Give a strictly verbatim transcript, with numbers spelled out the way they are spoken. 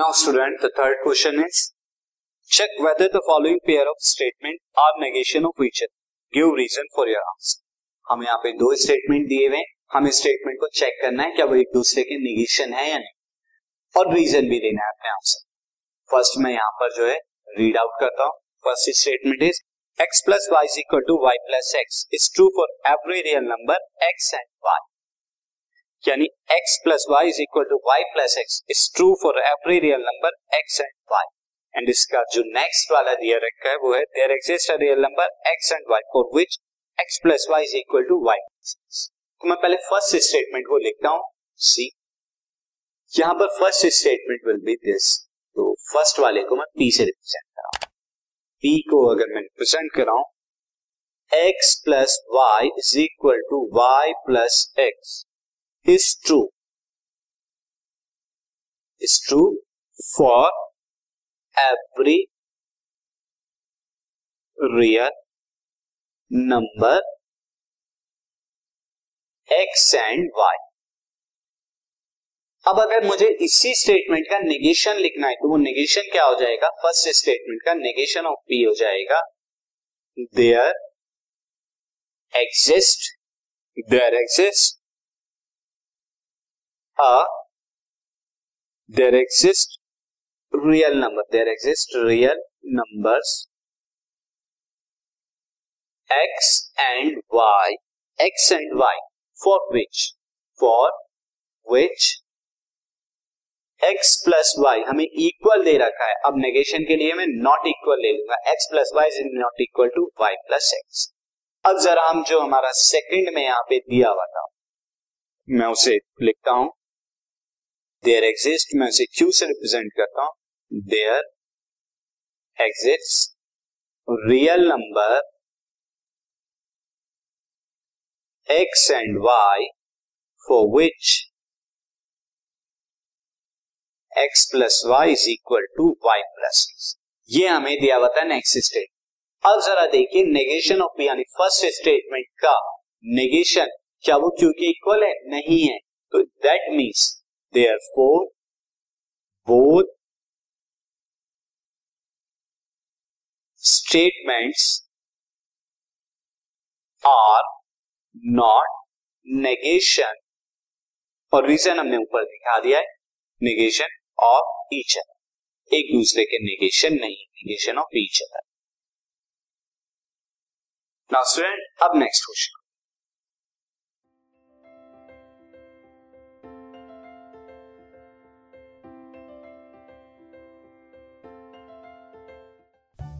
Now student, the third question is, check whether the following pair of statement are negation of each other. Give reason for your answer. हमें यहाँ पे दो statement दिए हुए हैं, हमें स्टेटमेंट को चेक करना है क्या वो एक दूसरे के नेगेशन है या नहीं, और रीजन भी देना है अपने आंसर। फर्स्ट मैं यहाँ पर जो है रीड आउट करता हूँ। First statement is X plus Y is equal to Y plus x is true for every real number X and Y, यानी X plus Y is equal to Y plus x is true for every real number X and Y. And इसका जो next वाला दिया रखा है वो है there exist a real number X and Y for which X plus Y is equal to Y plus X. तो मैं पहले फर्स्ट स्टेटमेंट को लिखता हूँ सी, यहाँ पर first statement will be this, तो फर्स्ट वाले को मैं पी से रिप्रेजेंट कराऊं। पी को अगर मैं रिप्रेजेंट कराऊं x plus Y is equal to Y plus x is true is true for every real number x and y। अब अगर मुझे इसी स्टेटमेंट का नेगेशन लिखना है तो वो नेगेशन क्या हो जाएगा, फर्स्ट स्टेटमेंट का नेगेशन ऑफ पी हो जाएगा there exist there exist a there exist real number there exist real numbers x and Y x and Y for which for which x plus Y हमें equal दे रखा है। अब negation के लिए मैं नॉट इक्वल ले लूंगा, x plus Y is not equal to y plus x। अब जरा हम जो हमारा सेकंड में यहाँ पे दिया हुआ था मैं उसे लिखता हूं देयर एग्जिस्ट, मैं उसे q से रिप्रेजेंट करता हूं there exist real number x and y for which x plus Y is equal to Y plus X. ये हमें दिया हुआ था नेक्स्ट स्टेटमेंट। अब जरा देखिए नेगेशन ऑफ यानी फर्स्ट स्टेटमेंट का नेगेशन क्या वो q के इक्वल है, नहीं है, तो that means therefore both statements are not negation, और रीजन हमने ऊपर दिखा दिया है नेगेशन ऑफ ईच अदर, एक दूसरे के नेगेशन नहीं, negation of each other. Now student अब नेक्स्ट क्वेश्चन,